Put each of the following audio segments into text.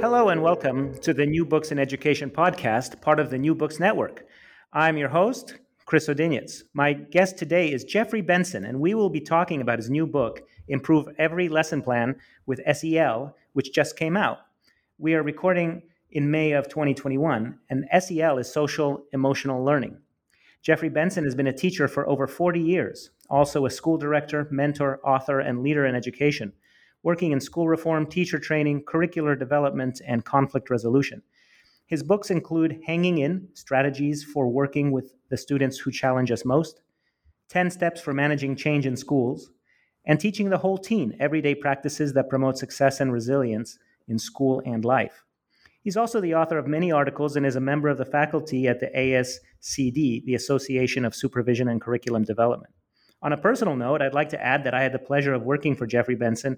Hello and welcome to the New Books in Education podcast, part of the New Books Network. I'm your host, Chris Odinets. My guest today is Jeffrey Benson, and we will be talking about his new book, Improve Every Lesson Plan with SEL, which just came out. We are recording in May of 2021, and SEL is social emotional learning. Jeffrey Benson has been a teacher for over 40 years, also a school director, mentor, author, and leader in education, working in school reform, teacher training, curricular development, and conflict resolution. His books include Hanging In, Strategies for Working with the Students Who Challenge Us Most, 10 Steps for Managing Change in Schools, and Teaching the Whole Teen, Everyday Practices that Promote Success and Resilience in School and Life. He's also the author of many articles and is a member of the faculty at the ASCD, the Association of Supervision and Curriculum Development. On a personal note, I'd like to add that I had the pleasure of working for Jeffrey Benson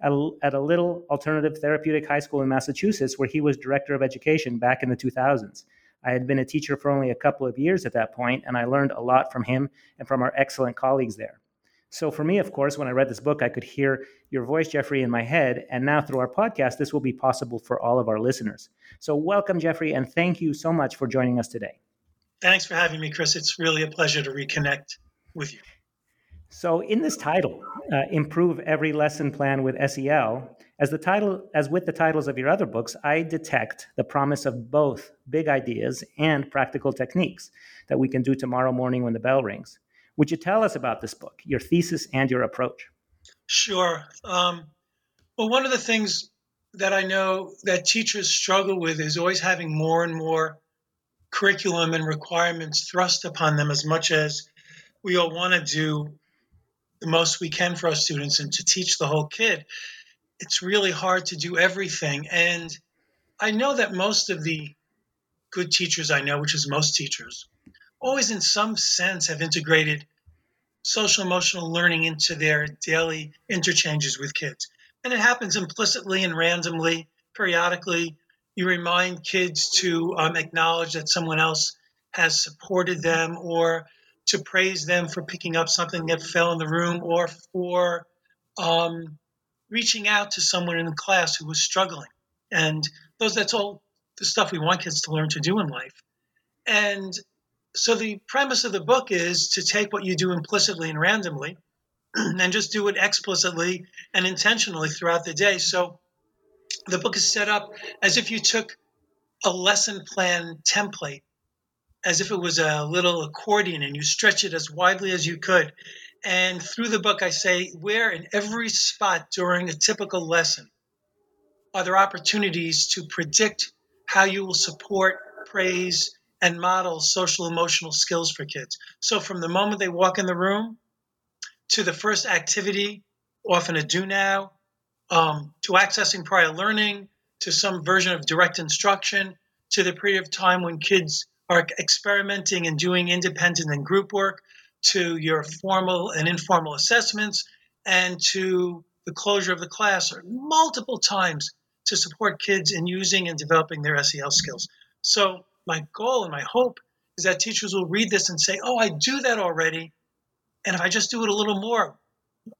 at a little alternative therapeutic high school in Massachusetts where he was director of education back in the 2000s. I had been a teacher for only a couple of years at that point, and I learned a lot from him and from our excellent colleagues there. So for me, of course, when I read this book, I could hear your voice, Jeffrey, in my head. And now through our podcast, this will be possible for all of our listeners. So welcome, Jeffrey, and thank you so much for joining us today. Thanks for having me, Chris. It's really a pleasure to reconnect with you. So in this title, Improve Every Lesson Plan with SEL, as with the titles of your other books, I detect the promise of both big ideas and practical techniques that we can do tomorrow morning when the bell rings. Would you tell us about this book, your thesis and your approach? Sure. Well, one of the things that I know that teachers struggle with is always having more and more curriculum and requirements thrust upon them, as much as we all want to do the most we can for our students and to teach the whole kid. It's really hard to do everything. And I know that most of the good teachers I know, which is most teachers, always in some sense have integrated social emotional learning into their daily interchanges with kids. And it happens implicitly and randomly, periodically. You remind kids to acknowledge that someone else has supported them, or to praise them for picking up something that fell in the room, or for reaching out to someone in the class who was struggling. And that's all the stuff we want kids to learn to do in life. And so the premise of the book is to take what you do implicitly and randomly and just do it explicitly and intentionally throughout the day. So the book is set up as if you took a lesson plan template, as if it was a little accordion, and you stretch it as widely as you could. And through the book, I say, where in every spot during a typical lesson are there opportunities to predict how you will support, praise, and model social emotional skills for kids? So from the moment they walk in the room to the first activity, often a do now, to accessing prior learning, to some version of direct instruction, to the period of time when kids are experimenting and doing independent and group work, to your formal and informal assessments, and to the closure of the class, or multiple times to support kids in using and developing their SEL skills. So my goal and my hope is that teachers will read this and say, oh, I do that already. And if I just do it a little more,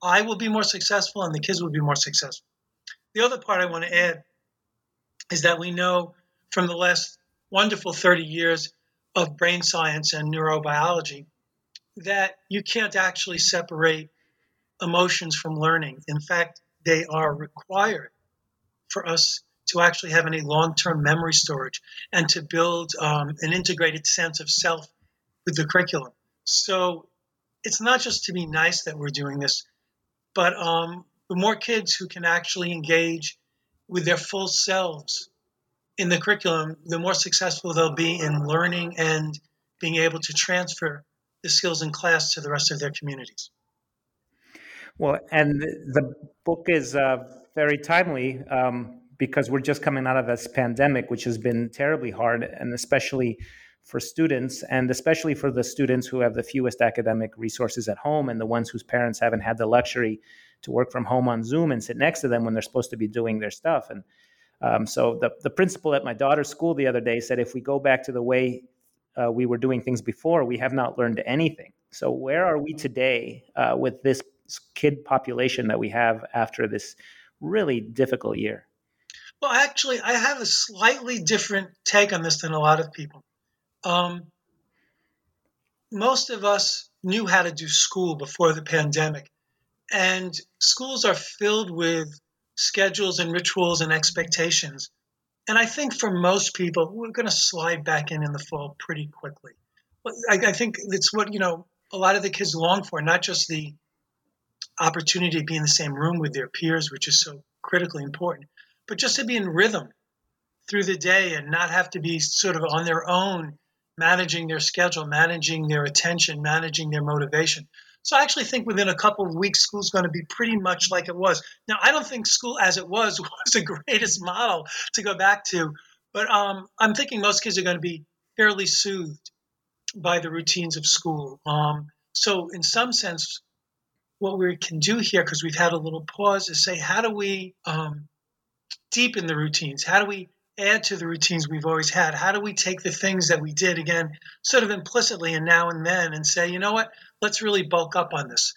I will be more successful and the kids will be more successful. The other part I want to add is that we know from the last wonderful 30 years of brain science and neurobiology that you can't actually separate emotions from learning. In fact, they are required for us to actually have any long-term memory storage and to build an integrated sense of self with the curriculum. So it's not just to be nice that we're doing this, but the more kids who can actually engage with their full selves in the curriculum, the more successful they'll be in learning and being able to transfer the skills in class to the rest of their communities. Well, and the book is very timely because we're just coming out of this pandemic, which has been terribly hard, and especially for students, and especially for the students who have the fewest academic resources at home and the ones whose parents haven't had the luxury to work from home on Zoom and sit next to them when they're supposed to be doing their stuff. And so the principal at my daughter's school the other day said, if we go back to the way we were doing things before, we have not learned anything. So where are we today with this kid population that we have after this really difficult year? Well, actually, I have a slightly different take on this than a lot of people. Most of us knew how to do school before the pandemic, and schools are filled with schedules and rituals and expectations. And I think for most people, we're going to slide back in the fall pretty quickly. I think it's what, a lot of the kids long for, not just the opportunity to be in the same room with their peers, which is so critically important, but just to be in rhythm through the day and not have to be sort of on their own, managing their schedule, managing their attention, managing their motivation. So I actually think within a couple of weeks, school's going to be pretty much like it was. Now, I don't think school as it was the greatest model to go back to, but I'm thinking most kids are going to be fairly soothed by the routines of school. So in some sense, what we can do here, because we've had a little pause, is say, how do we deepen the routines? How do we add to the routines we've always had? How do we take the things that we did, again, sort of implicitly and now and then, and say, you know what, let's really bulk up on this.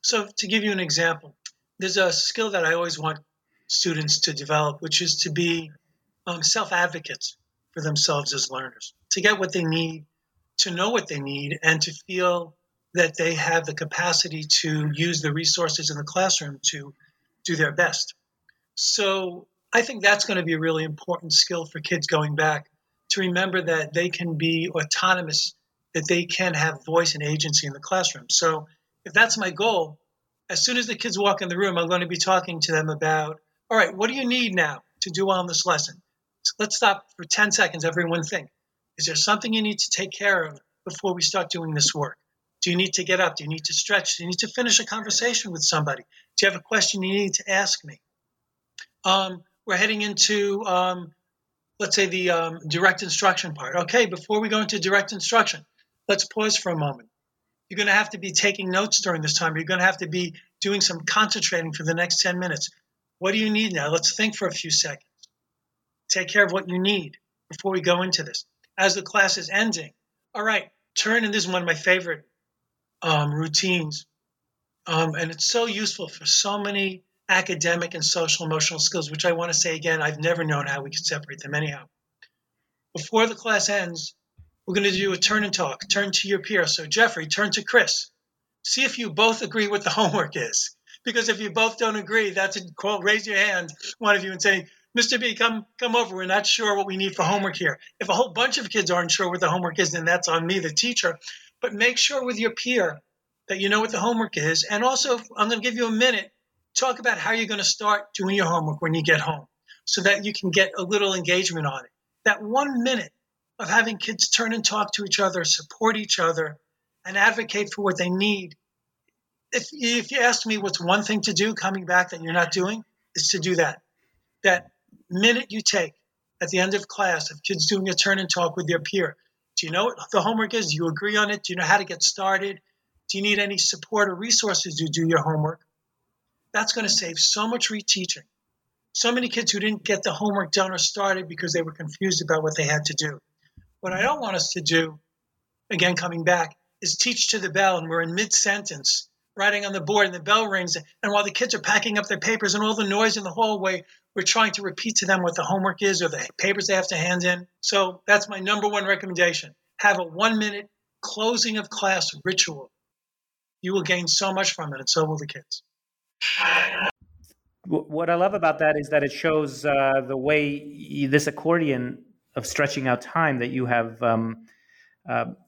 So to give you an example, there's a skill that I always want students to develop, which is to be self-advocates for themselves as learners, to get what they need, to know what they need, and to feel that they have the capacity to use the resources in the classroom to do their best. So I think that's going to be a really important skill for kids going back, to remember that they can be autonomous, that they can have voice and agency in the classroom. So if that's my goal, as soon as the kids walk in the room, I'm going to be talking to them about, all right, what do you need now to do well in this lesson? So let's stop for 10 seconds, everyone think. Is there something you need to take care of before we start doing this work? Do you need to get up? Do you need to stretch? Do you need to finish a conversation with somebody? Do you have a question you need to ask me? We're heading into, let's say, the direct instruction part. Okay, before we go into direct instruction, let's pause for a moment. You're going to have to be taking notes during this time. You're going to have to be doing some concentrating for the next 10 minutes. What do you need now? Let's think for a few seconds. Take care of what you need before we go into this. As the class is ending, all right, turn, and this is one of my favorite routines, and it's so useful for so many academic and social emotional skills, which I want to say again, I've never known how we could separate them anyhow. Before the class ends, we're going to do a turn and talk. Turn to your peer. So Jeffrey, turn to Chris. See if you both agree what the homework is. Because if you both don't agree, that's a quote, raise your hand, one of you, and say, Mr. B, come over. We're not sure what we need for homework here. If a whole bunch of kids aren't sure what the homework is, then that's on me, the teacher. But make sure with your peer that you know what the homework is. And also, I'm going to give you a minute. Talk about how you're going to start doing your homework when you get home so that you can get a little engagement on it. That 1 minute of having kids turn and talk to each other, support each other, and advocate for what they need. If you asked me what's one thing to do coming back that you're not doing, is to do that. That minute you take at the end of class of kids doing a turn and talk with their peer. Do you know what the homework is? Do you agree on it? Do you know how to get started? Do you need any support or resources to do your homework? That's going to save so much reteaching. So many kids who didn't get the homework done or started because they were confused about what they had to do. What I don't want us to do, again, coming back, is teach to the bell, and we're in mid-sentence, writing on the board, and the bell rings, and while the kids are packing up their papers and all the noise in the hallway, we're trying to repeat to them what the homework is or the papers they have to hand in. So that's my number one recommendation. Have a 1 minute closing of class ritual. You will gain so much from it, and so will the kids. What I love about that is that it shows the way this accordion of stretching out time that you have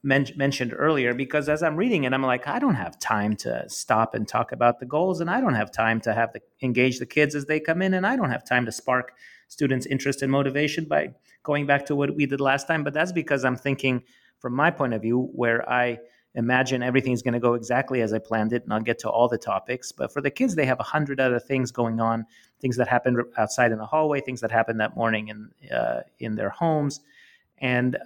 mentioned earlier, because as I'm reading it, I'm like, I don't have time to stop and talk about the goals, and I don't have time to have engage the kids as they come in, and I don't have time to spark students' interest and motivation by going back to what we did last time. But that's because I'm thinking from my point of view, where I imagine everything's going to go exactly as I planned it, and I'll get to all the topics. But for the kids, they have 100 other things going on, things that happened outside in the hallway, things that happened that morning in their homes. And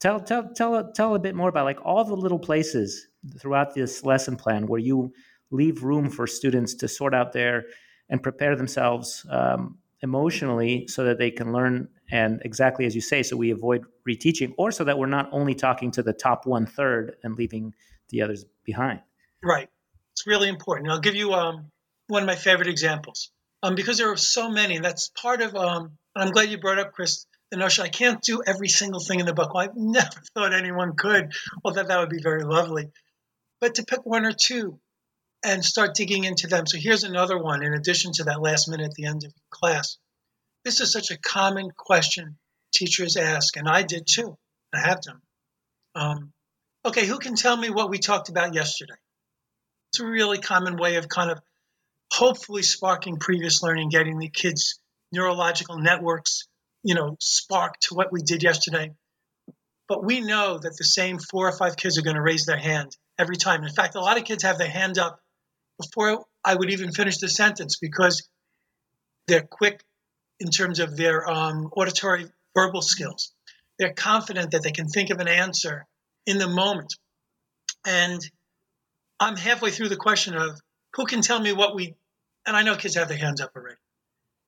tell a bit more about like all the little places throughout this lesson plan where you leave room for students to sort out and prepare themselves emotionally so that they can learn, and exactly as you say, so we avoid reteaching, or so that we're not only talking to the top 1/3 and leaving the others behind. Right. It's really important. I'll give you one of my favorite examples because there are so many. That's part of, and I'm glad you brought up, Chris, the notion I can't do every single thing in the book. Well, I've never thought anyone could. Well, that would be very lovely. But to pick one or two and start digging into them. So here's another one in addition to that last minute at the end of class. This is such a common question teachers ask, and I did too. I have done. Okay, who can tell me what we talked about yesterday? It's a really common way of kind of hopefully sparking previous learning, getting the kids' neurological networks, sparked to what we did yesterday. But we know that the same 4 or 5 kids are going to raise their hand every time. In fact, a lot of kids have their hand up before I would even finish the sentence because they're quick in terms of their auditory verbal skills. They're confident that they can think of an answer in the moment. And I'm halfway through the question of who can tell me and I know kids have their hands up already.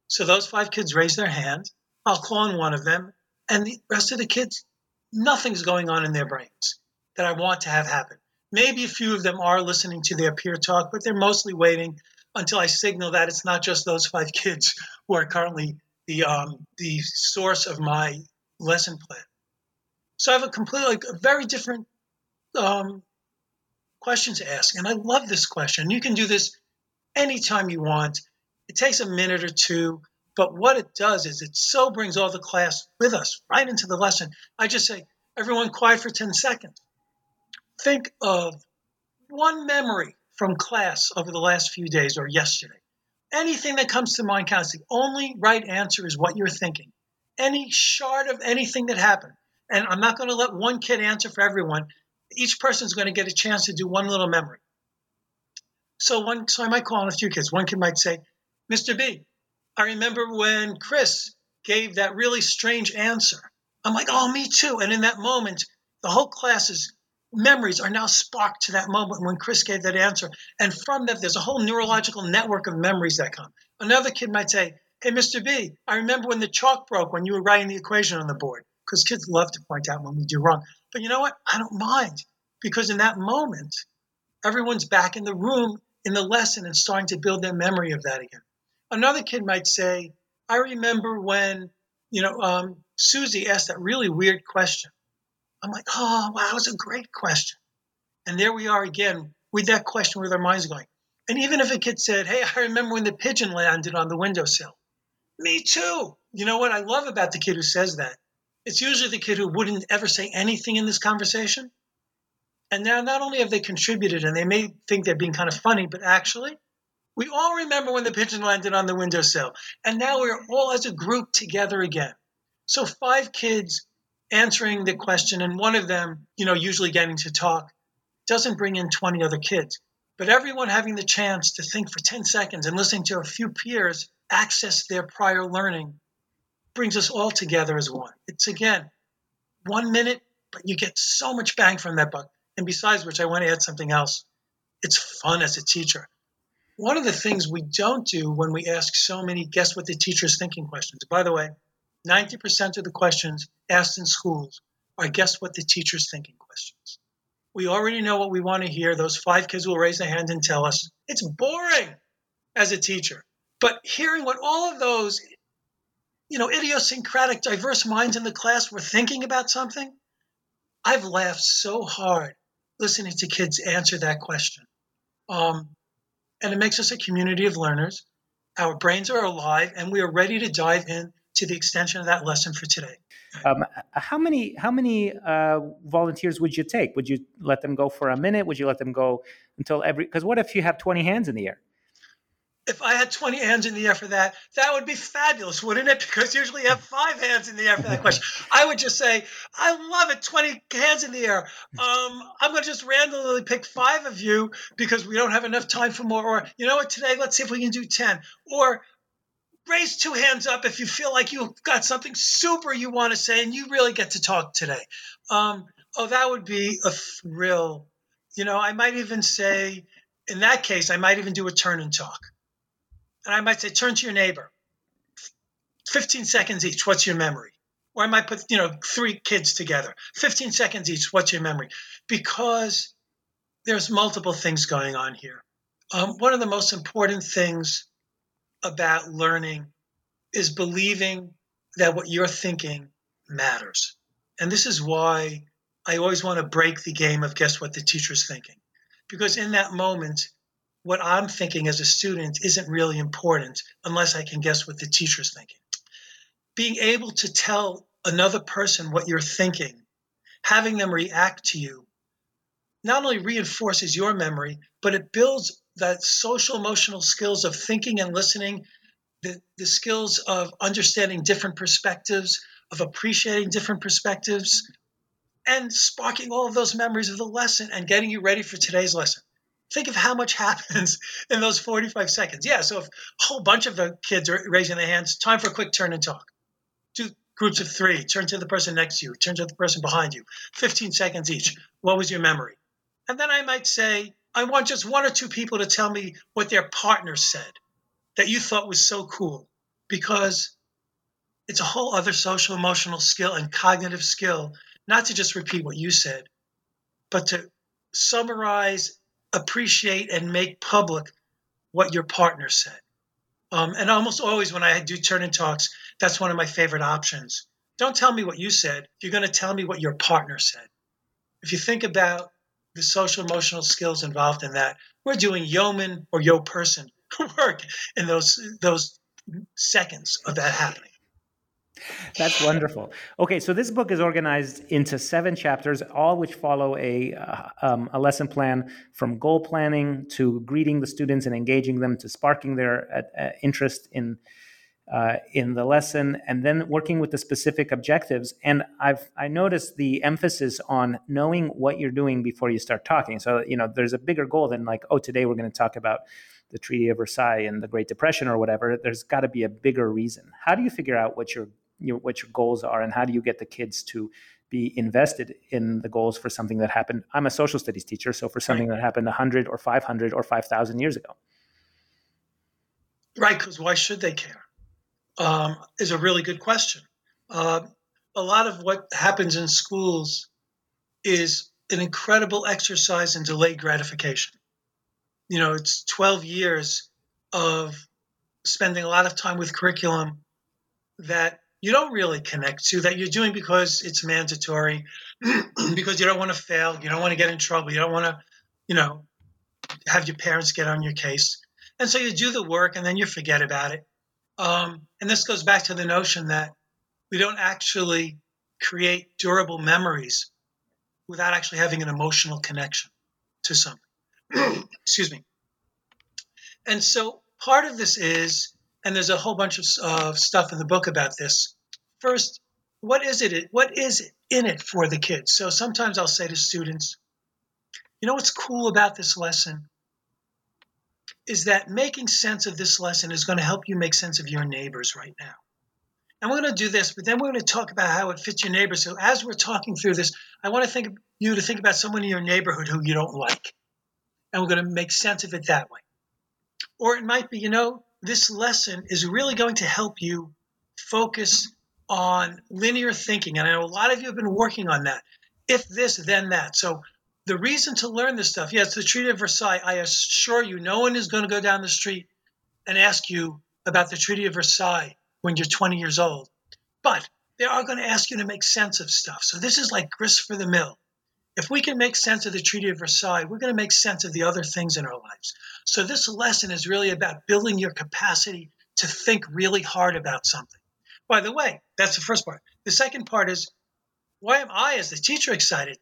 So those 5 kids raise their hand. I'll call on one of them, and the rest of the kids, nothing's going on in their brains that I want to have happen. Maybe a few of them are listening to their peer talk, but they're mostly waiting until I signal that it's not just those 5 kids who are currently the source of my lesson plan. So I have a very different question to ask. And I love this question. You can do this anytime you want. It takes a minute or two, but what it does is it so brings all the class with us right into the lesson. I just say, everyone quiet for 10 seconds. Think of one memory from class over the last few days or yesterday. Anything that comes to mind counts. The only right answer is what you're thinking. Any shard of anything that happened. And I'm not going to let one kid answer for everyone. Each person's going to get a chance to do one little memory. So I might call on a few kids. One kid might say, Mr. B, I remember when Chris gave that really strange answer. I'm like, oh, me too. And in that moment, the whole class's memories are now sparked to that moment when Chris gave that answer. And from that, there's a whole neurological network of memories that come. Another kid might say, hey, Mr. B, I remember when the chalk broke when you were writing the equation on the board. Because kids love to point out when we do wrong. But you know what? I don't mind. Because in that moment, everyone's back in the room in the lesson and starting to build their memory of that again. Another kid might say, I remember when, Susie asked that really weird question. I'm like, oh, wow, that was a great question. And there we are again with that question where their mind's going. And even if a kid said, hey, I remember when the pigeon landed on the windowsill. Me too. You know what I love about the kid who says that? It's usually the kid who wouldn't ever say anything in this conversation. And now not only have they contributed and they may think they're being kind of funny, but actually we all remember when the pigeon landed on the windowsill. And now we're all as a group together again. So 5 kids answering the question, and one of them, usually getting to talk, doesn't bring in 20 other kids. But everyone having the chance to think for 10 seconds and listening to a few peers access their prior learning brings us all together as one. It's, again, 1 minute, but you get so much bang from that buck. And besides which, I want to add something else. It's fun as a teacher. One of the things we don't do when we ask so many guess what the teacher's thinking questions. By the way, 90% of the questions asked in schools are guess what the teacher's thinking questions. We already know what we want to hear. Those 5 kids will raise their hand and tell us. It's boring as a teacher. But hearing what all of those, idiosyncratic, diverse minds in the class were thinking about something, I've laughed so hard listening to kids answer that question. And it makes us a community of learners. Our brains are alive, and we are ready to dive in to the extension of that lesson for today. How many volunteers would you take? Would you let them go for a minute? Would you let them go until every? Because what if you have 20 hands in the air? If I had 20 hands in the air for that, that would be fabulous, wouldn't it? Because usually you have 5 hands in the air for that question. I would just say, I love it, 20 hands in the air. I'm going to just randomly pick 5 of you because we don't have enough time for more. Or, you know what, today, let's see if we can do 10. Or raise 2 hands up if you feel like you've got something super you want to say and you really get to talk today. That would be a thrill. You know, I might even say, in that case, I might even do a turn and talk. And I might say, turn to your neighbor, 15 seconds each, what's your memory? Or I might put, 3 kids together, 15 seconds each, what's your memory? Because there's multiple things going on here. One of the most important things about learning is believing that what you're thinking matters. And this is why I always want to break the game of guess what the teacher's thinking. Because in that moment, what I'm thinking as a student isn't really important unless I can guess what the teacher's thinking. Being able to tell another person what you're thinking, having them react to you, not only reinforces your memory, but it builds that social emotional skills of thinking and listening, the skills of understanding different perspectives, of appreciating different perspectives, and sparking all of those memories of the lesson and getting you ready for today's lesson. Think of how much happens in those 45 seconds. Yeah, so if a whole bunch of the kids are raising their hands, time for a quick turn and talk. 2 groups of 3, turn to the person next to you, turn to the person behind you, 15 seconds each. What was your memory? And then I might say, I want just 1 or 2 people to tell me what their partner said that you thought was so cool, because it's a whole other social emotional skill and cognitive skill, not to just repeat what you said, but to summarize, appreciate, and make public what your partner said. And almost always when I do turn-in talks, that's one of my favorite options. Don't tell me what you said. You're going to tell me what your partner said. If you think about the social emotional skills involved in that, we're doing yeoman or yo person work in those seconds of that happening. That's wonderful. Okay, so this book is organized into 7 chapters, all which follow a lesson plan, from goal planning to greeting the students and engaging them to sparking their interest in the lesson, and then working with the specific objectives. And I noticed the emphasis on knowing what you're doing before you start talking. So, there's a bigger goal than like, oh, today we're going to talk about the Treaty of Versailles and the Great Depression or whatever. There's got to be a bigger reason. How do you figure out what your goals are, and how do you get the kids to be invested in the goals for something that happened? I'm a social studies teacher, so for something that happened 100 or 500 or 5,000 years ago. Right, because why should they care? Is a really good question. A lot of what happens in schools is an incredible exercise in delayed gratification. It's 12 years of spending a lot of time with curriculum that you don't really connect to, that you're doing because it's mandatory, because you don't want to fail, you don't want to get in trouble, you don't want to, have your parents get on your case. And so you do the work and then you forget about it. And this goes back to the notion that we don't actually create durable memories without actually having an emotional connection to something. Excuse me. And so part of this is, and there's a whole bunch of stuff in the book about this. First, what is in it for the kids? So sometimes I'll say to students, what's cool about this lesson is that making sense of this lesson is going to help you make sense of your neighbors right now. And we're going to do this, but then we're going to talk about how it fits your neighbors. So as we're talking through this, I want to think about someone in your neighborhood who you don't like. And we're going to make sense of it that way. Or it might be, this lesson is really going to help you focus on linear thinking. And I know a lot of you have been working on that. If this, then that. So the reason to learn this stuff, yes, the Treaty of Versailles, I assure you, no one is going to go down the street and ask you about the Treaty of Versailles when you're 20 years old. But they are going to ask you to make sense of stuff. So this is like grist for the mill. If we can make sense of the Treaty of Versailles, we're going to make sense of the other things in our lives. So this lesson is really about building your capacity to think really hard about something. By the way, that's the first part. The second part is, why am I as the teacher excited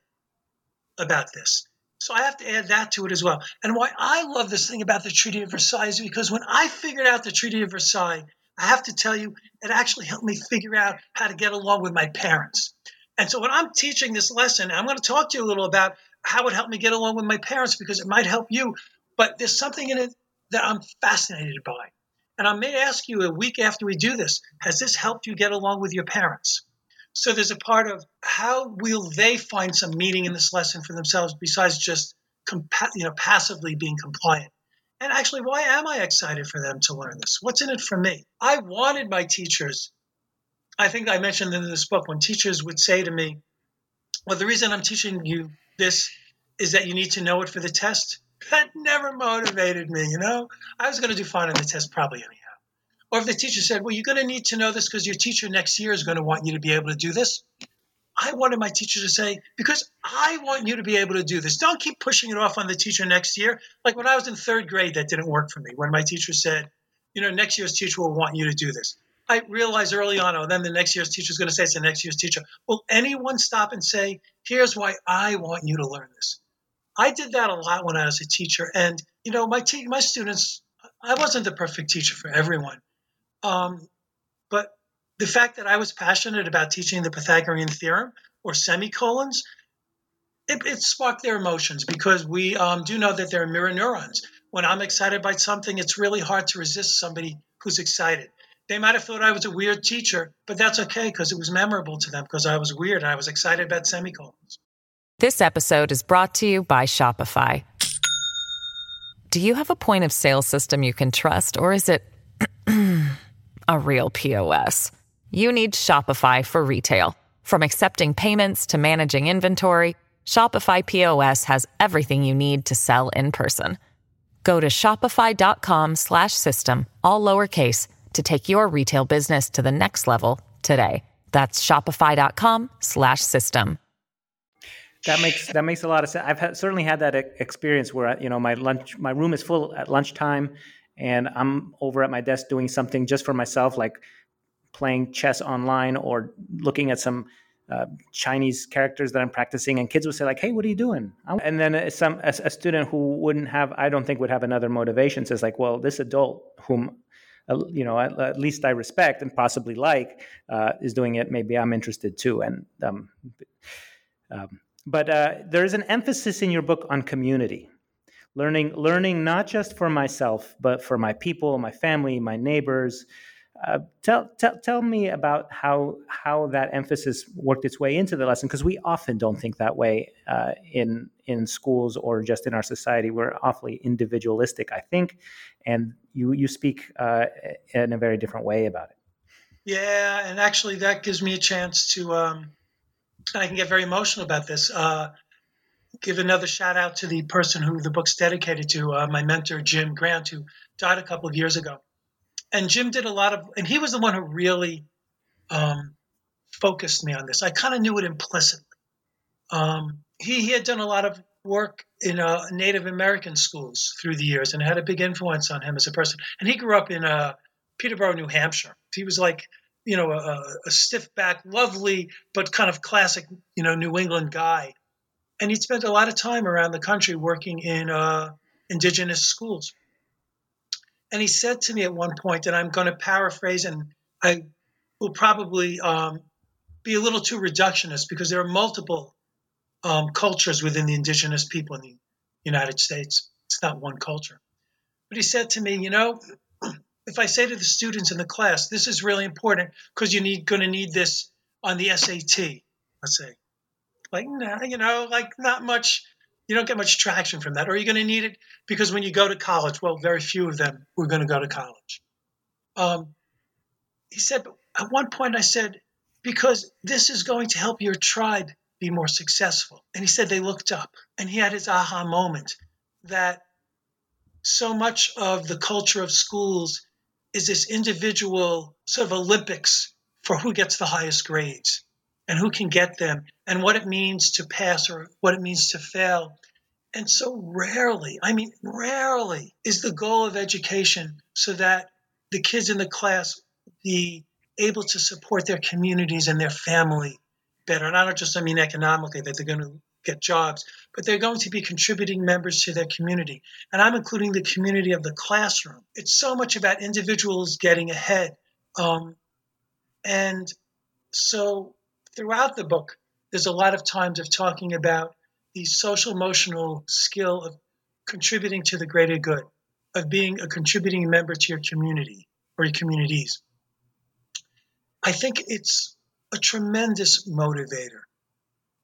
about this? So I have to add that to it as well. And why I love this thing about the Treaty of Versailles is because when I figured out the Treaty of Versailles, I have to tell you, it actually helped me figure out how to get along with my parents. And so when I'm teaching this lesson, I'm going to talk to you a little about how it helped me get along with my parents, because it might help you. But there's something in it that I'm fascinated by. And I may ask you a week after we do this, has this helped you get along with your parents? So there's a part of how will they find some meaning in this lesson for themselves besides just passively being compliant? And actually, why am I excited for them to learn this? What's in it for me? I wanted my teachers, I think I mentioned in this book, when teachers would say to me, well, the reason I'm teaching you this is that you need to know it for the test. That never motivated me, you know? I was going to do fine on the test probably anyhow. Or if the teacher said, well, you're going to need to know this because your teacher next year is going to want you to be able to do this. I wanted my teacher to say, because I want you to be able to do this. Don't keep pushing it off on the teacher next year. Like when I was in third grade, that didn't work for me. When my teacher said, you know, next year's teacher will want you to do this. I realized early on, oh, then the next year's teacher is going to say it's the next year's teacher. Will anyone stop and say, here's why I want you to learn this? I did that a lot when I was a teacher. And, you know, my students, I wasn't the perfect teacher for everyone. But the fact that I was passionate about teaching the Pythagorean theorem or semicolons, it sparked their emotions, because we do know that there are mirror neurons. When I'm excited by something, it's really hard to resist somebody who's excited. They might have thought I was a weird teacher, but that's okay, because it was memorable to them because I was weird and I was excited about semicolons. This episode is brought to you by Shopify. Do you have a point of sale system you can trust, or is it a real POS? You need Shopify for retail. From accepting payments to managing inventory, Shopify POS has everything you need to sell in person. Go to shopify.com/system, all lowercase, to take your retail business to the next level today. That's shopify.com/system. That makes a lot of sense. I've certainly had that experience where, you know, my room is full at lunchtime, and I'm over at my desk doing something just for myself, like playing chess online or looking at some Chinese characters that I'm practicing. And kids would say, like, "Hey, what are you doing?" And then a student who I don't think would have another motivation says, like, "Well, this adult whom at least I respect and possibly like is doing it. Maybe I'm interested too." And but there is an emphasis in your book on community. Learning not just for myself, but for my people, my family, my neighbors. Tell me about how that emphasis worked its way into the lesson, because we often don't think that way in schools or just in our society. We're awfully individualistic, I think, and you speak in a very different way about it. Yeah, and actually that gives me a chance to, and I can get very emotional about this, give another shout out to the person who the book's dedicated to, my mentor, Jim Grant, who died a couple of years ago. And Jim did and he was the one who really focused me on this. I kind of knew it implicitly. He had done a lot of work in Native American schools through the years and had a big influence on him as a person. And he grew up in Peterborough, New Hampshire. He was like, you know, a stiff-backed, lovely, but kind of classic, you know, New England guy. And he'd spent a lot of time around the country working in indigenous schools. And he said to me at one point, and I'm going to paraphrase, and I will probably be a little too reductionist, because there are multiple cultures within the indigenous people in the United States. It's not one culture. But he said to me, you know, if I say to the students in the class, this is really important because you're going to need this on the SAT, let's say. Like, no, you know, like not much. You don't get much traction from that. Or you're going to need it because when you go to college, well, very few of them were going to go to college. He said, but at one point I said, because this is going to help your tribe be more successful. And he said they looked up, and he had his aha moment that so much of the culture of schools is this individual sort of Olympics for who gets the highest grades. and who can get them and what it means to pass or what it means to fail. And so rarely, rarely is the goal of education so that the kids in the class be able to support their communities and their family better. And I don't just mean economically, that they're going to get jobs, but they're going to be contributing members to their community. And I'm including the community of the classroom. It's so much about individuals getting ahead. And so throughout the book, there's a lot of times of talking about the social emotional skill of contributing to the greater good, of being a contributing member to your community or your communities. I think it's a tremendous motivator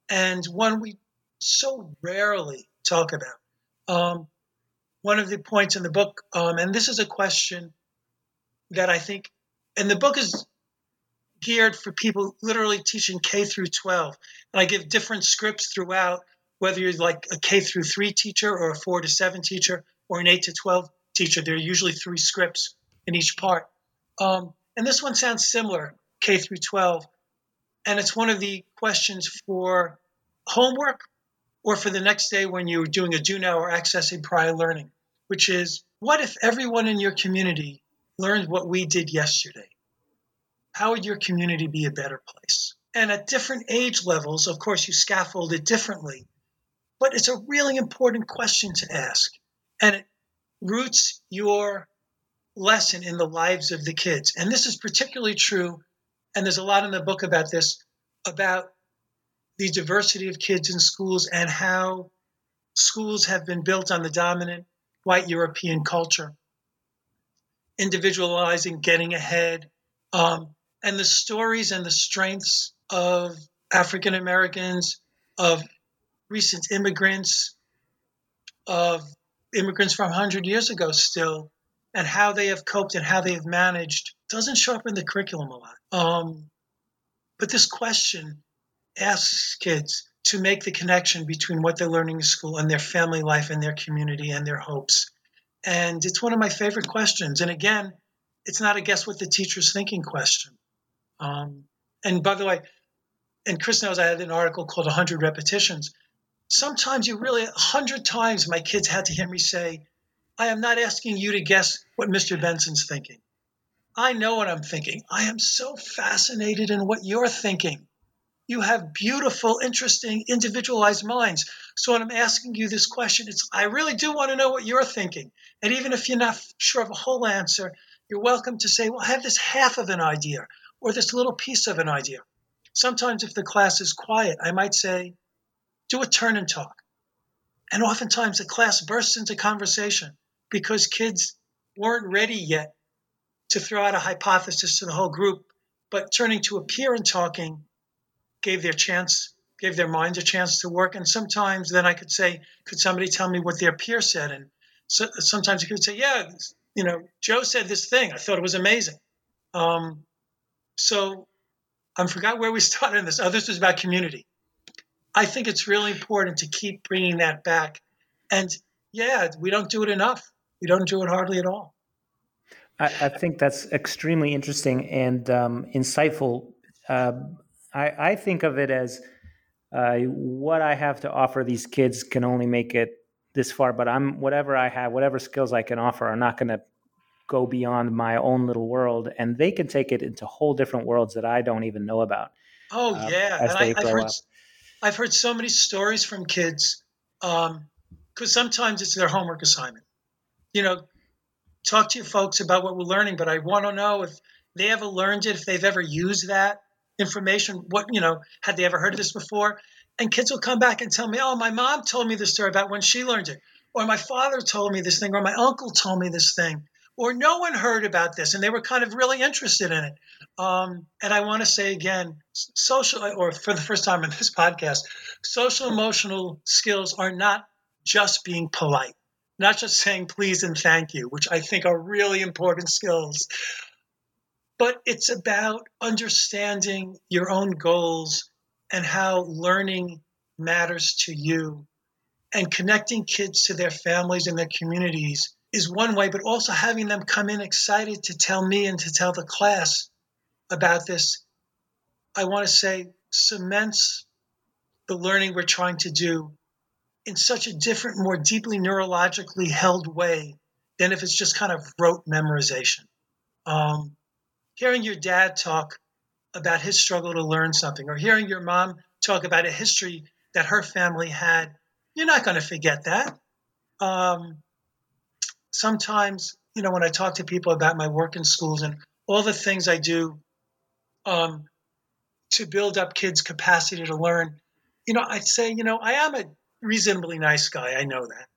and one we so rarely talk about. One of the points in the book, and this is a question that I think, and the book is geared for people literally teaching K through 12. And I give different scripts throughout, whether you're like a K through 3 teacher or a 4 to 7 teacher or an 8 to 12 teacher. There are usually 3 scripts in each part. And this one sounds similar, K through 12. And it's one of the questions for homework or for the next day when you're doing a do now or accessing prior learning, which is, what if everyone in your community learned what we did yesterday? How would your community be a better place? And at different age levels, of course, you scaffold it differently, but it's a really important question to ask. And it roots your lesson in the lives of the kids. And this is particularly true, and there's a lot in the book about this, about the diversity of kids in schools and how schools have been built on the dominant white European culture, individualizing, getting ahead, and the stories and the strengths of African Americans, of recent immigrants, of immigrants from 100 years ago still, and how they have coped and how they have managed doesn't show up in the curriculum a lot. But this question asks kids to make the connection between what they're learning in school and their family life and their community and their hopes. And it's one of my favorite questions. And again, it's not a guess what the teacher's thinking question. And by the way, and Chris knows I had an article called 100 Repetitions. Sometimes 100 times my kids had to hear me say, I am not asking you to guess what Mr. Benson's thinking. I know what I'm thinking. I am so fascinated in what you're thinking. You have beautiful, interesting, individualized minds. So when I'm asking you this question, I really do want to know what you're thinking. And even if you're not sure of a whole answer, you're welcome to say, well, I have this half of an idea or this little piece of an idea. Sometimes if the class is quiet, I might say, do a turn and talk. And oftentimes the class bursts into conversation because kids weren't ready yet to throw out a hypothesis to the whole group, but turning to a peer and talking gave their minds a chance to work. And sometimes then I could say, could somebody tell me what their peer said? And so, sometimes you could say, Joe said this thing. I thought it was amazing. So I forgot where we started in this. Oh, this was about community. I think it's really important to keep bringing that back. And yeah, we don't do it enough. We don't do it hardly at all. I think that's extremely interesting and insightful. I think of it as what I have to offer these kids can only make it this far, but whatever skills I can offer are not going to go beyond my own little world, and they can take it into whole different worlds that I don't even know about. Oh yeah, and I've heard so many stories from kids because sometimes it's their homework assignment. Talk to your folks about what we're learning, but I want to know if they ever learned it, if they've ever used that information, had they ever heard of this before? And kids will come back and tell me, oh, my mom told me this story about when she learned it, or my father told me this thing, or my uncle told me this thing, or no one heard about this, and they were kind of really interested in it. And I want to say again, for the first time in this podcast, social emotional skills are not just being polite, not just saying please and thank you, which I think are really important skills, but it's about understanding your own goals and how learning matters to you. And connecting kids to their families and their communities is one way, but also having them come in excited to tell me and to tell the class about this. I want to say cements the learning we're trying to do in such a different, more deeply neurologically held way than if it's just kind of rote memorization. Hearing your dad talk about his struggle to learn something, or hearing your mom talk about a history that her family had, you're not going to forget that. Sometimes, when I talk to people about my work in schools and all the things I do to build up kids' capacity to learn, I'd say, I am a reasonably nice guy. I know that.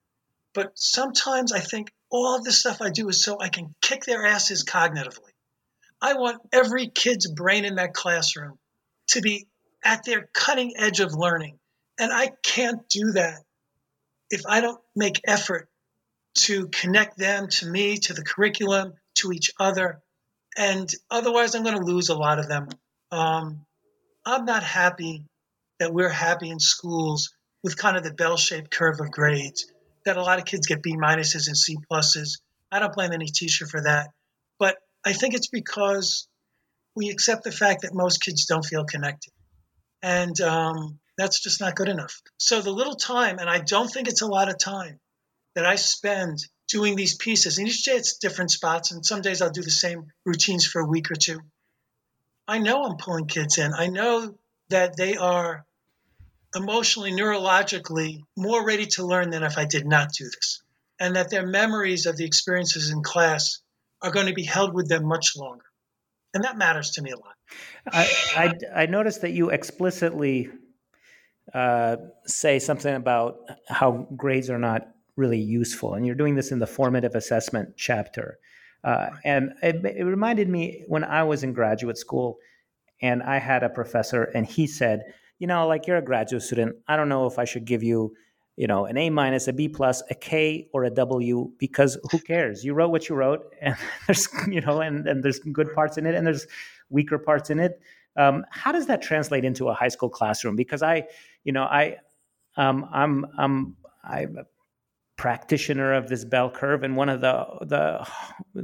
But sometimes I think all of this stuff I do is so I can kick their asses cognitively. I want every kid's brain in that classroom to be at their cutting edge of learning. And I can't do that if I don't make effort to connect them to me, to the curriculum, to each other. And otherwise, I'm going to lose a lot of them. I'm not happy that we're happy in schools with kind of the bell-shaped curve of grades, that a lot of kids get B- and C+. I don't blame any teacher for that. But I think it's because we accept the fact that most kids don't feel connected. And that's just not good enough. So the little time, and I don't think it's a lot of time, that I spend doing these pieces, and each day it's different spots, and some days I'll do the same routines for a week or two. I know I'm pulling kids in. I know that they are emotionally, neurologically more ready to learn than if I did not do this, and that their memories of the experiences in class are going to be held with them much longer. And that matters to me a lot. I noticed that you explicitly say something about how grades are not really useful, and you're doing this in the formative assessment chapter. And it reminded me when I was in graduate school, and I had a professor, and he said, you're a graduate student, I don't know if I should give you, an A-, a B+, a K, or a W, because who cares? You wrote what you wrote, and there's, and there's good parts in it, and there's weaker parts in it. How does that translate into a high school classroom? Because I'm a practitioner of this bell curve, and one of the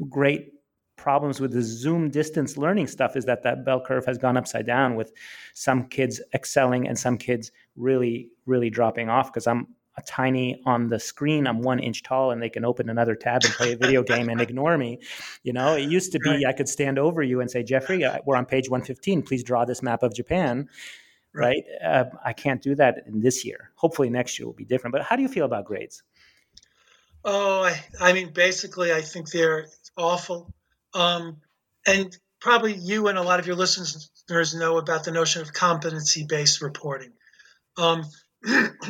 great problems with the Zoom distance learning stuff is that bell curve has gone upside down, with some kids excelling and some kids really, really dropping off, because I'm a tiny on the screen. I'm 1 inch tall, and they can open another tab and play a video game and ignore me. It used to be I could stand over you and say, Jeffrey, we're on page 115. Please draw this map of Japan, right? I can't do that in this year. Hopefully next year will be different. But how do you feel about grades? Oh, basically, I think they're awful. And probably you and a lot of your listeners know about the notion of competency-based reporting.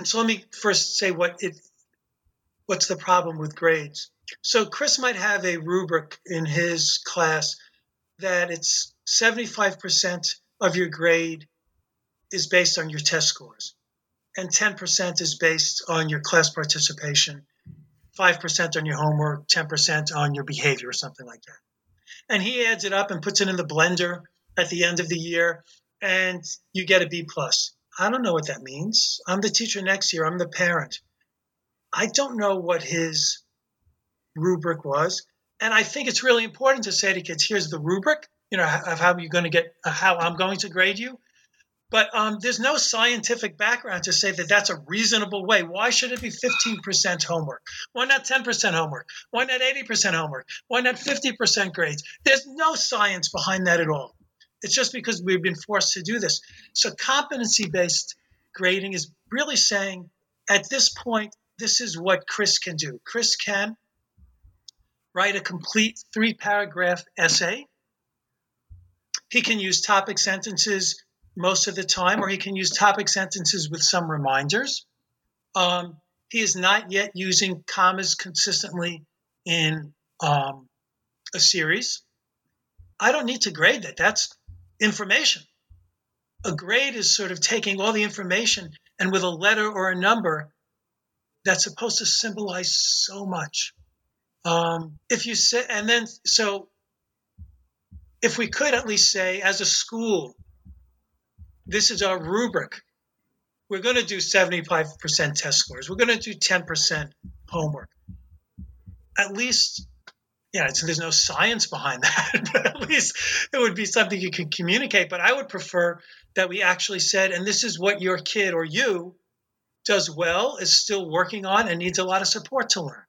So let me first say what's the problem with grades. So Chris might have a rubric in his class that it's 75% of your grade is based on your test scores, and 10% is based on your class participation, 5% on your homework, 10% on your behavior, or something like that. And he adds it up and puts it in the blender at the end of the year, and you get a B+. I don't know what that means. I'm the teacher next year. I'm the parent. I don't know what his rubric was. And I think it's really important to say to kids, here's the rubric, of how I'm going to grade you. But there's no scientific background to say that that's a reasonable way. Why should it be 15% homework? Why not 10% homework? Why not 80% homework? Why not 50% grades? There's no science behind that at all. It's just because we've been forced to do this. So competency-based grading is really saying, at this point, this is what Chris can do. Chris can write a complete 3-paragraph essay. He can use topic sentences most of the time, or he can use topic sentences with some reminders. He is not yet using commas consistently in a series. I don't need to grade that. That's information. A grade is sort of taking all the information and with a letter or a number that's supposed to symbolize so much. If we could at least say, as a school, this is our rubric. We're going to do 75% test scores. We're going to do 10% homework. At least So there's no science behind that, but at least it would be something you can communicate. But I would prefer that we actually said, and this is what your kid or you does well, is still working on, and needs a lot of support to learn.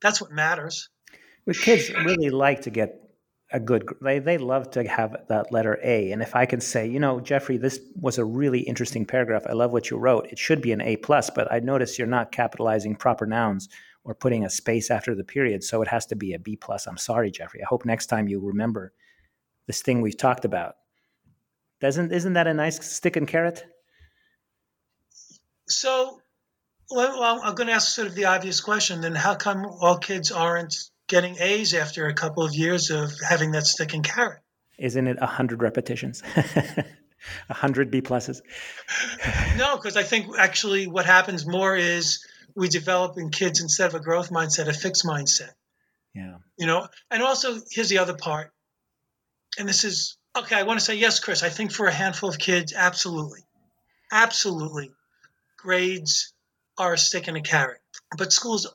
That's what matters. Well, kids really like to get a good, they love to have that letter A. And if I can say, Jeffrey, this was a really interesting paragraph. I love what you wrote. It should be an A+, but I notice you're not capitalizing proper nouns or putting a space after the period. So it has to be a B+. I'm sorry, Jeffrey. I hope next time you remember this thing we've talked about. Isn't that a nice stick and carrot? So well, I'm going to ask sort of the obvious question. Then how come all kids aren't getting A's after a couple of years of having that stick and carrot? Isn't it 100 repetitions? 100 B+? No, because I think actually what happens more is we develop in kids, instead of a growth mindset, a fixed mindset. Yeah. And also here's the other part. And this is, I want to say, yes, Chris, I think for a handful of kids, absolutely, grades are a stick and a carrot. But schools,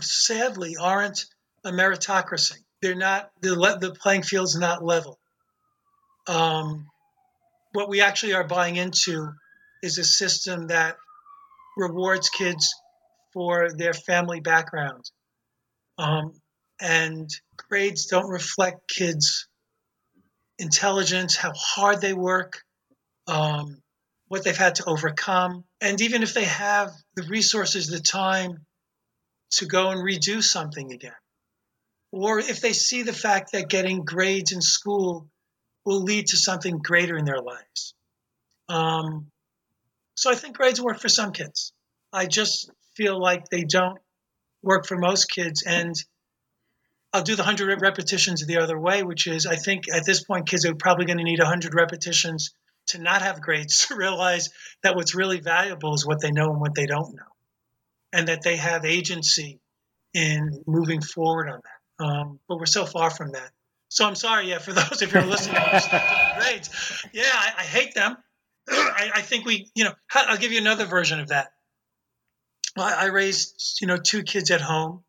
sadly, aren't a meritocracy. They're not, the playing field's not level. What we actually are buying into is a system that rewards kids for their family background. And grades don't reflect kids' intelligence, how hard they work, what they've had to overcome. And even if they have the resources, the time to go and redo something again, or if they see the fact that getting grades in school will lead to something greater in their lives. So I think grades work for some kids. I just feel like they don't work for most kids. And I'll do the 100 repetitions the other way, which is I think at this point, kids are probably going to need 100 repetitions to not have grades, to realize that what's really valuable is what they know and what they don't know, and that they have agency in moving forward on that. But we're so far from that. So I'm sorry, for those of you who are listening who are stuck on grades, I hate them. I think I'll give you another version of that. I raised, 2 kids at home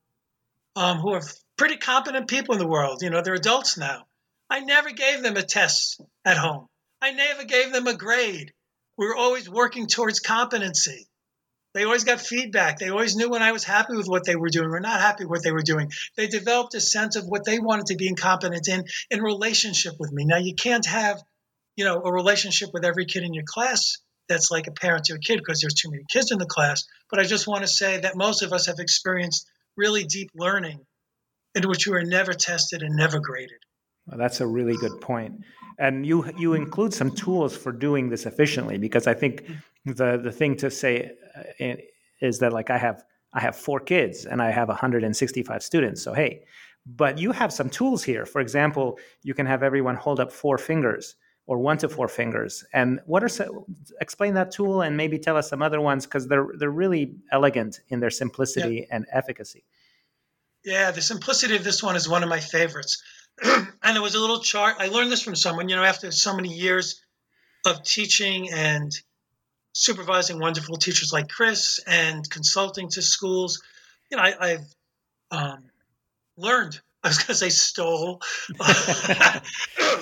who are pretty competent people in the world. They're adults now. I never gave them a test at home. I never gave them a grade. We were always working towards competency. They always got feedback. They always knew when I was happy with what they were doing or not happy with what they were doing. They developed a sense of what they wanted to be incompetent in relationship with me. Now, you can't have a relationship with every kid in your class that's like a parent to a kid because there's too many kids in the class. But I just want to say that most of us have experienced really deep learning in which we were never tested and never graded. Well, that's a really good point. And you include some tools for doing this efficiently, because I think the thing to say is that like I have 4 kids and I have 165 students. So, hey, but you have some tools here. For example, you can have everyone hold up 4 fingers. Or 1 to 4 fingers, and explain that tool, and maybe tell us some other ones, because they're really elegant in their simplicity and efficacy. Yeah, the simplicity of this one is one of my favorites, and it was a little chart. I learned this from someone, after so many years of teaching and supervising wonderful teachers like Chris and consulting to schools. I've learned. I was going to say stole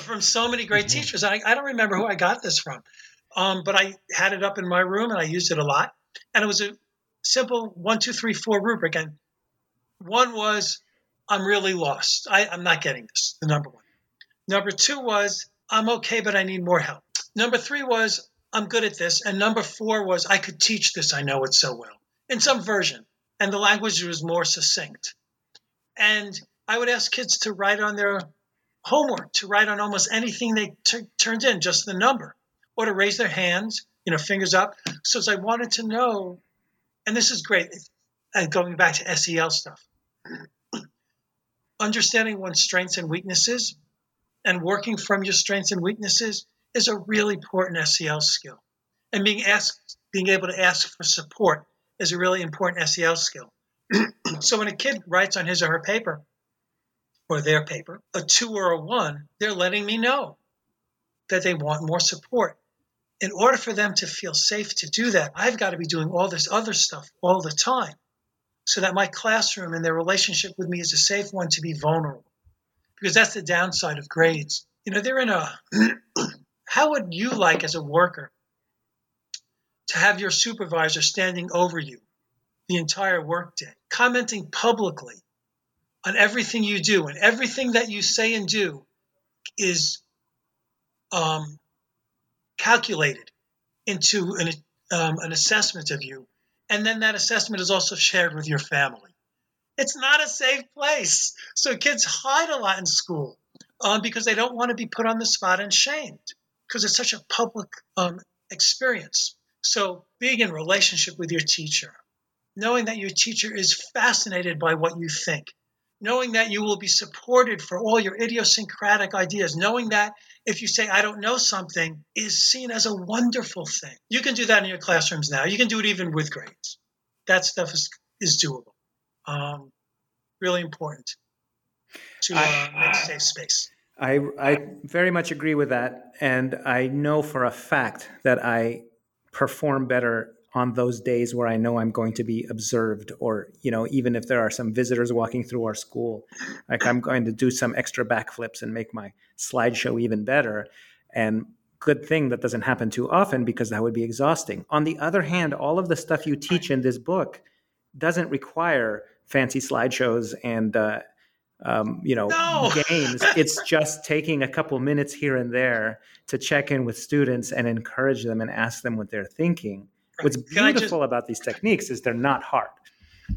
from so many great teachers. I don't remember who I got this from, but I had it up in my room and I used it a lot. And it was a simple 1, 2, 3, 4 rubric. And one was, I'm really lost. I'm not getting this, the number one. Number 2 was, I'm okay, but I need more help. Number 3 was, I'm good at this. And number 4 was, I could teach this. I know it so well, in some version. And the language was more succinct. And I would ask kids to write on their homework, to write on almost anything they turned in, just the number, or to raise their hands, fingers up. So as I wanted to know, and this is great, and going back to SEL stuff, understanding one's strengths and weaknesses and working from your strengths and weaknesses is a really important SEL skill. And being able to ask for support is a really important SEL skill. So when a kid writes on his or her paper, or their paper, a 2 or a 1, they're letting me know that they want more support. In order for them to feel safe to do that, I've got to be doing all this other stuff all the time. so that my classroom and their relationship with me is a safe one to be vulnerable, because that's the downside of grades. You know, they're in a, how would you like as a worker to have your supervisor standing over you the entire workday, commenting publicly on everything you do, and everything that you say and do is calculated into an assessment of you, and then that assessment is also shared with your family. It's not a safe place. So kids hide a lot in school because they don't want to be put on the spot and shamed, because it's such a public experience. So being in relationship with your teacher, knowing that your teacher is fascinated by what you think, knowing that you will be supported for all your idiosyncratic ideas, knowing that if you say, I don't know something, is seen as a wonderful thing. You can do that in your classrooms now. You can do it even with grades. That stuff is doable. Really important to make safe space. I very much agree with that. And I know for a fact that I perform better on those days where I know I'm going to be observed, or, you know, even if there are some visitors walking through our school, like I'm going to do some extra backflips and make my slideshow even better. And good thing that doesn't happen too often, because that would be exhausting. On the other hand, all of the stuff you teach in this book doesn't require fancy slideshows and, games. It's just taking a couple minutes here and there to check in with students and encourage them and ask them what they're thinking. What's beautiful about these techniques is they're not hard.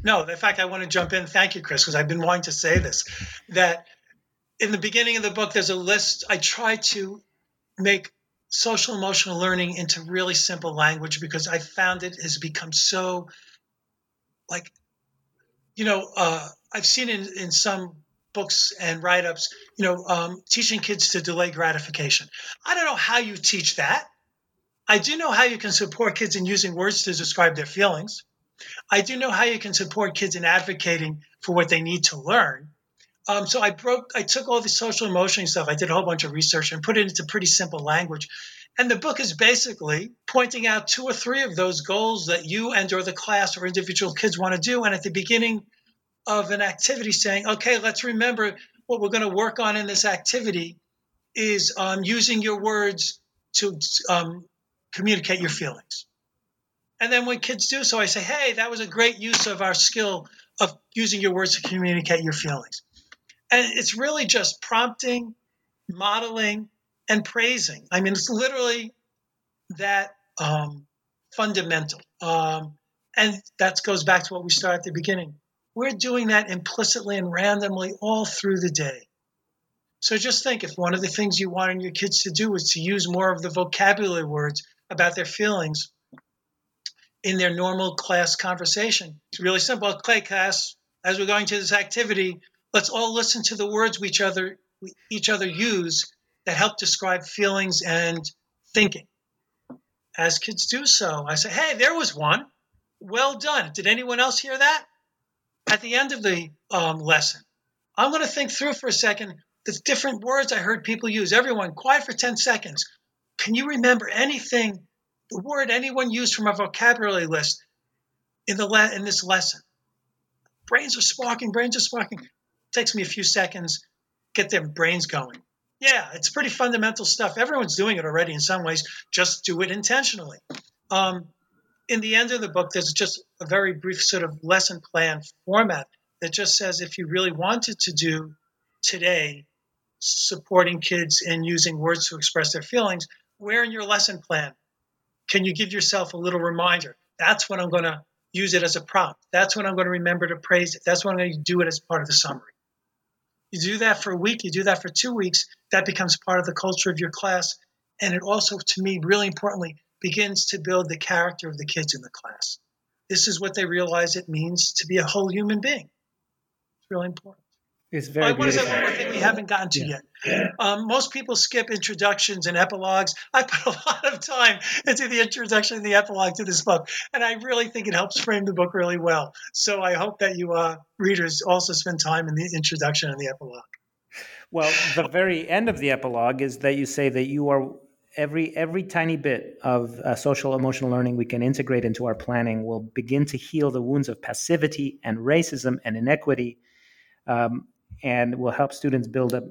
No, in fact, I want to jump in. Thank you, Chris, because I've been wanting to say this, that in the beginning of the book, there's a list. I try to make social emotional learning into really simple language, because I found it has become so, like, you know, I've seen in some books and write-ups, you know, teaching kids to delay gratification. I don't know how you teach that. I do know how you can support kids in using words to describe their feelings. I do know how you can support kids in advocating for what they need to learn. So I took all the social emotional stuff. I did a whole bunch of research and put it into pretty simple language. And the book is basically pointing out 2 or 3 of those goals that you and or the class or individual kids want to do. And at the beginning of an activity saying, okay, let's remember what we're going to work on in this activity is using your words to communicate your feelings. And then when kids do so, I say, hey, that was a great use of our skill of using your words to communicate your feelings. And it's really just prompting, modeling, and praising. I mean, it's literally that fundamental. And that goes back to what we started at the beginning. We're doing that implicitly and randomly all through the day. So just think, if one of the things you wanted your kids to do is to use more of the vocabulary words about their feelings in their normal class conversation. It's really simple. Clay class, as we're going to this activity, let's all listen to the words we each other use that help describe feelings and thinking. As kids do so, I say, hey, there was one. Well done. Did anyone else hear that? At the end of the lesson, I'm going to think through for a second the different words I heard people use. Everyone, quiet for 10 seconds. Can you remember anything, the word anyone used from a vocabulary list in this lesson? Brains are sparking. It takes me a few seconds, get their brains going. Yeah, it's pretty fundamental stuff. Everyone's doing it already in some ways. Just do it intentionally. In the end of the book, there's just a very brief sort of lesson plan format that just says if you really wanted to do today supporting kids in using words to express their feelings, where in your lesson plan can you give yourself a little reminder? That's when I'm going to use it as a prompt. That's when I'm going to remember to praise it. That's when I'm going to do it as part of the summary. You do that for a week, you do that for 2 weeks, that becomes part of the culture of your class. And it also, to me, really importantly, begins to build the character of the kids in the class. This is what they realize it means to be a whole human being. It's really important. It's very I want to say one more thing we haven't gotten to yet. Most people skip introductions and epilogues. I put a lot of time into the introduction and the epilogue to this book, and I really think it helps frame the book really well. So I hope that you readers also spend time in the introduction and the epilogue. Well, the very end of the epilogue is that you say that you are every tiny bit of social emotional learning we can integrate into our planning will begin to heal the wounds of passivity and racism and inequity, and will help students build up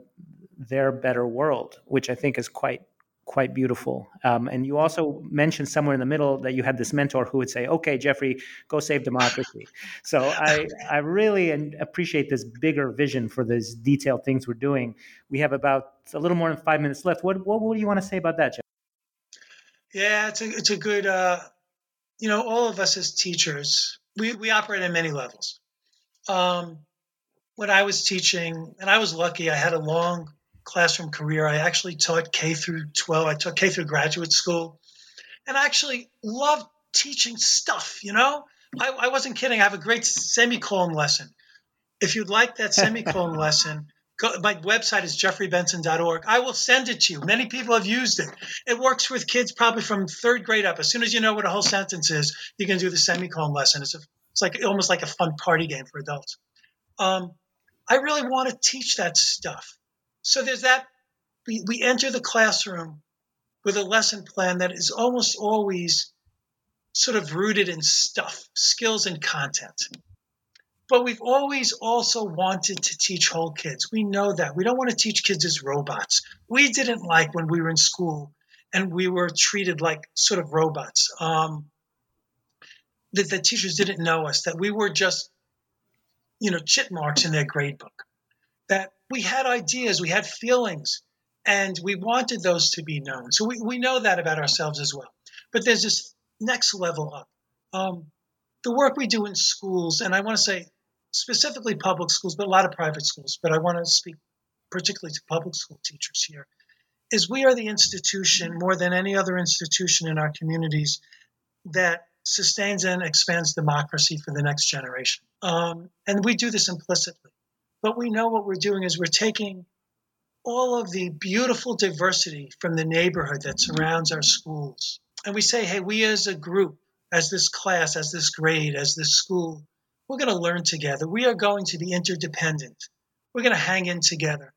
their better world, which I think is quite beautiful. And you also mentioned somewhere in the middle that you had this mentor who would say, okay, Jeffrey, go save democracy. So I really appreciate this bigger vision for these detailed things we're doing. We have about a little more than 5 minutes left. What would you want to say about that, Jeff? Yeah, it's a good, all of us as teachers, we operate on many levels. When I was teaching, and I was lucky, I had a long classroom career. I actually taught K through 12. I taught K through graduate school, and I actually loved teaching stuff. I wasn't kidding. I have a great semicolon lesson. If you'd like that semicolon lesson, my website is jeffreybenson.org. I will send it to you. Many people have used it. It works with kids probably from third grade up. As soon as you know what a whole sentence is, you can do the semicolon lesson. It's like almost like a fun party game for adults. I really want to teach that stuff. So there's that, we enter the classroom with a lesson plan that is almost always sort of rooted in stuff, skills and content. But we've always also wanted to teach whole kids. We know that. We don't want to teach kids as robots. We didn't like when we were in school and we were treated like sort of robots, that the teachers didn't know us, that we were just, chit marks in their grade book, that we had ideas, we had feelings, and we wanted those to be known. So we know that about ourselves as well. But there's this next level up. The work we do in schools, and I want to say specifically public schools, but a lot of private schools, but I want to speak particularly to public school teachers here, is we are the institution more than any other institution in our communities that sustains and expands democracy for the next generation. And we do this implicitly. But we know what we're doing is we're taking all of the beautiful diversity from the neighborhood that surrounds our schools. And we say, hey, we as a group, as this class, as this grade, as this school, we're going to learn together. We are going to be interdependent. We're going to hang in together.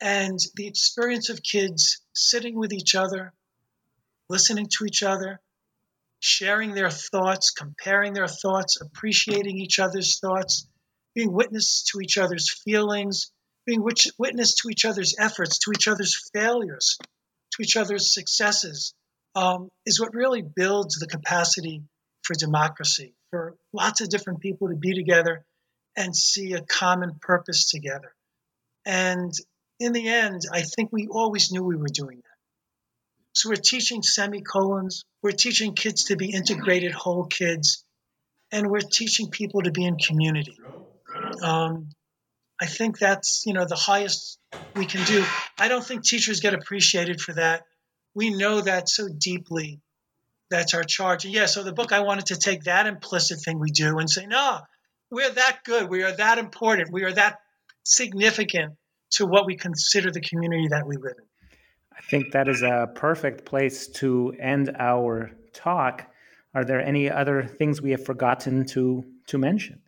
And the experience of kids sitting with each other, listening to each other, sharing their thoughts, comparing their thoughts, appreciating each other's thoughts, being witness to each other's feelings, being witness to each other's efforts, to each other's failures, to each other's successes, is what really builds the capacity for democracy, for lots of different people to be together and see a common purpose together. And in the end, I think we always knew we were doing that. So we're teaching semicolons, we're teaching kids to be integrated whole kids, and we're teaching people to be in community. I think that's, the highest we can do. I don't think teachers get appreciated for that. We know that so deeply. That's our charge. And so the book, I wanted to take that implicit thing we do and say, no, we're that good. We are that important. We are that significant to what we consider the community that we live in. I think that is a perfect place to end our talk. Are there any other things we have forgotten to mention?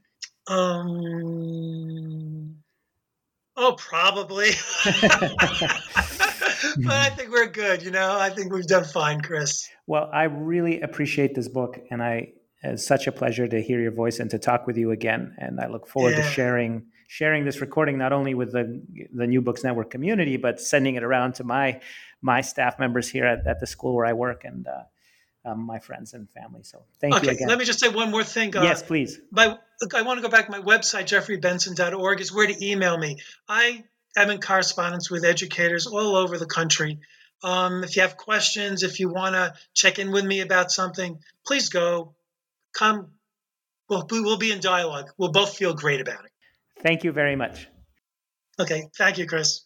Probably. But I think we're good. I think we've done fine, Chris. Well, I really appreciate this book, and it's such a pleasure to hear your voice and to talk with you again. And I look forward to sharing this recording not only with the New Books Network community, but sending it around to my staff members here at the school where I work, and my friends and family. So thank you again. Let me just say one more thing. Yes, please. I want to go back. My website, jeffreybenson.org, is where to email me. I am in correspondence with educators all over the country. If you have questions, if you want to check in with me about something, please come. We'll be in dialogue. We'll both feel great about it. Thank you very much. Okay. Thank you, Chris.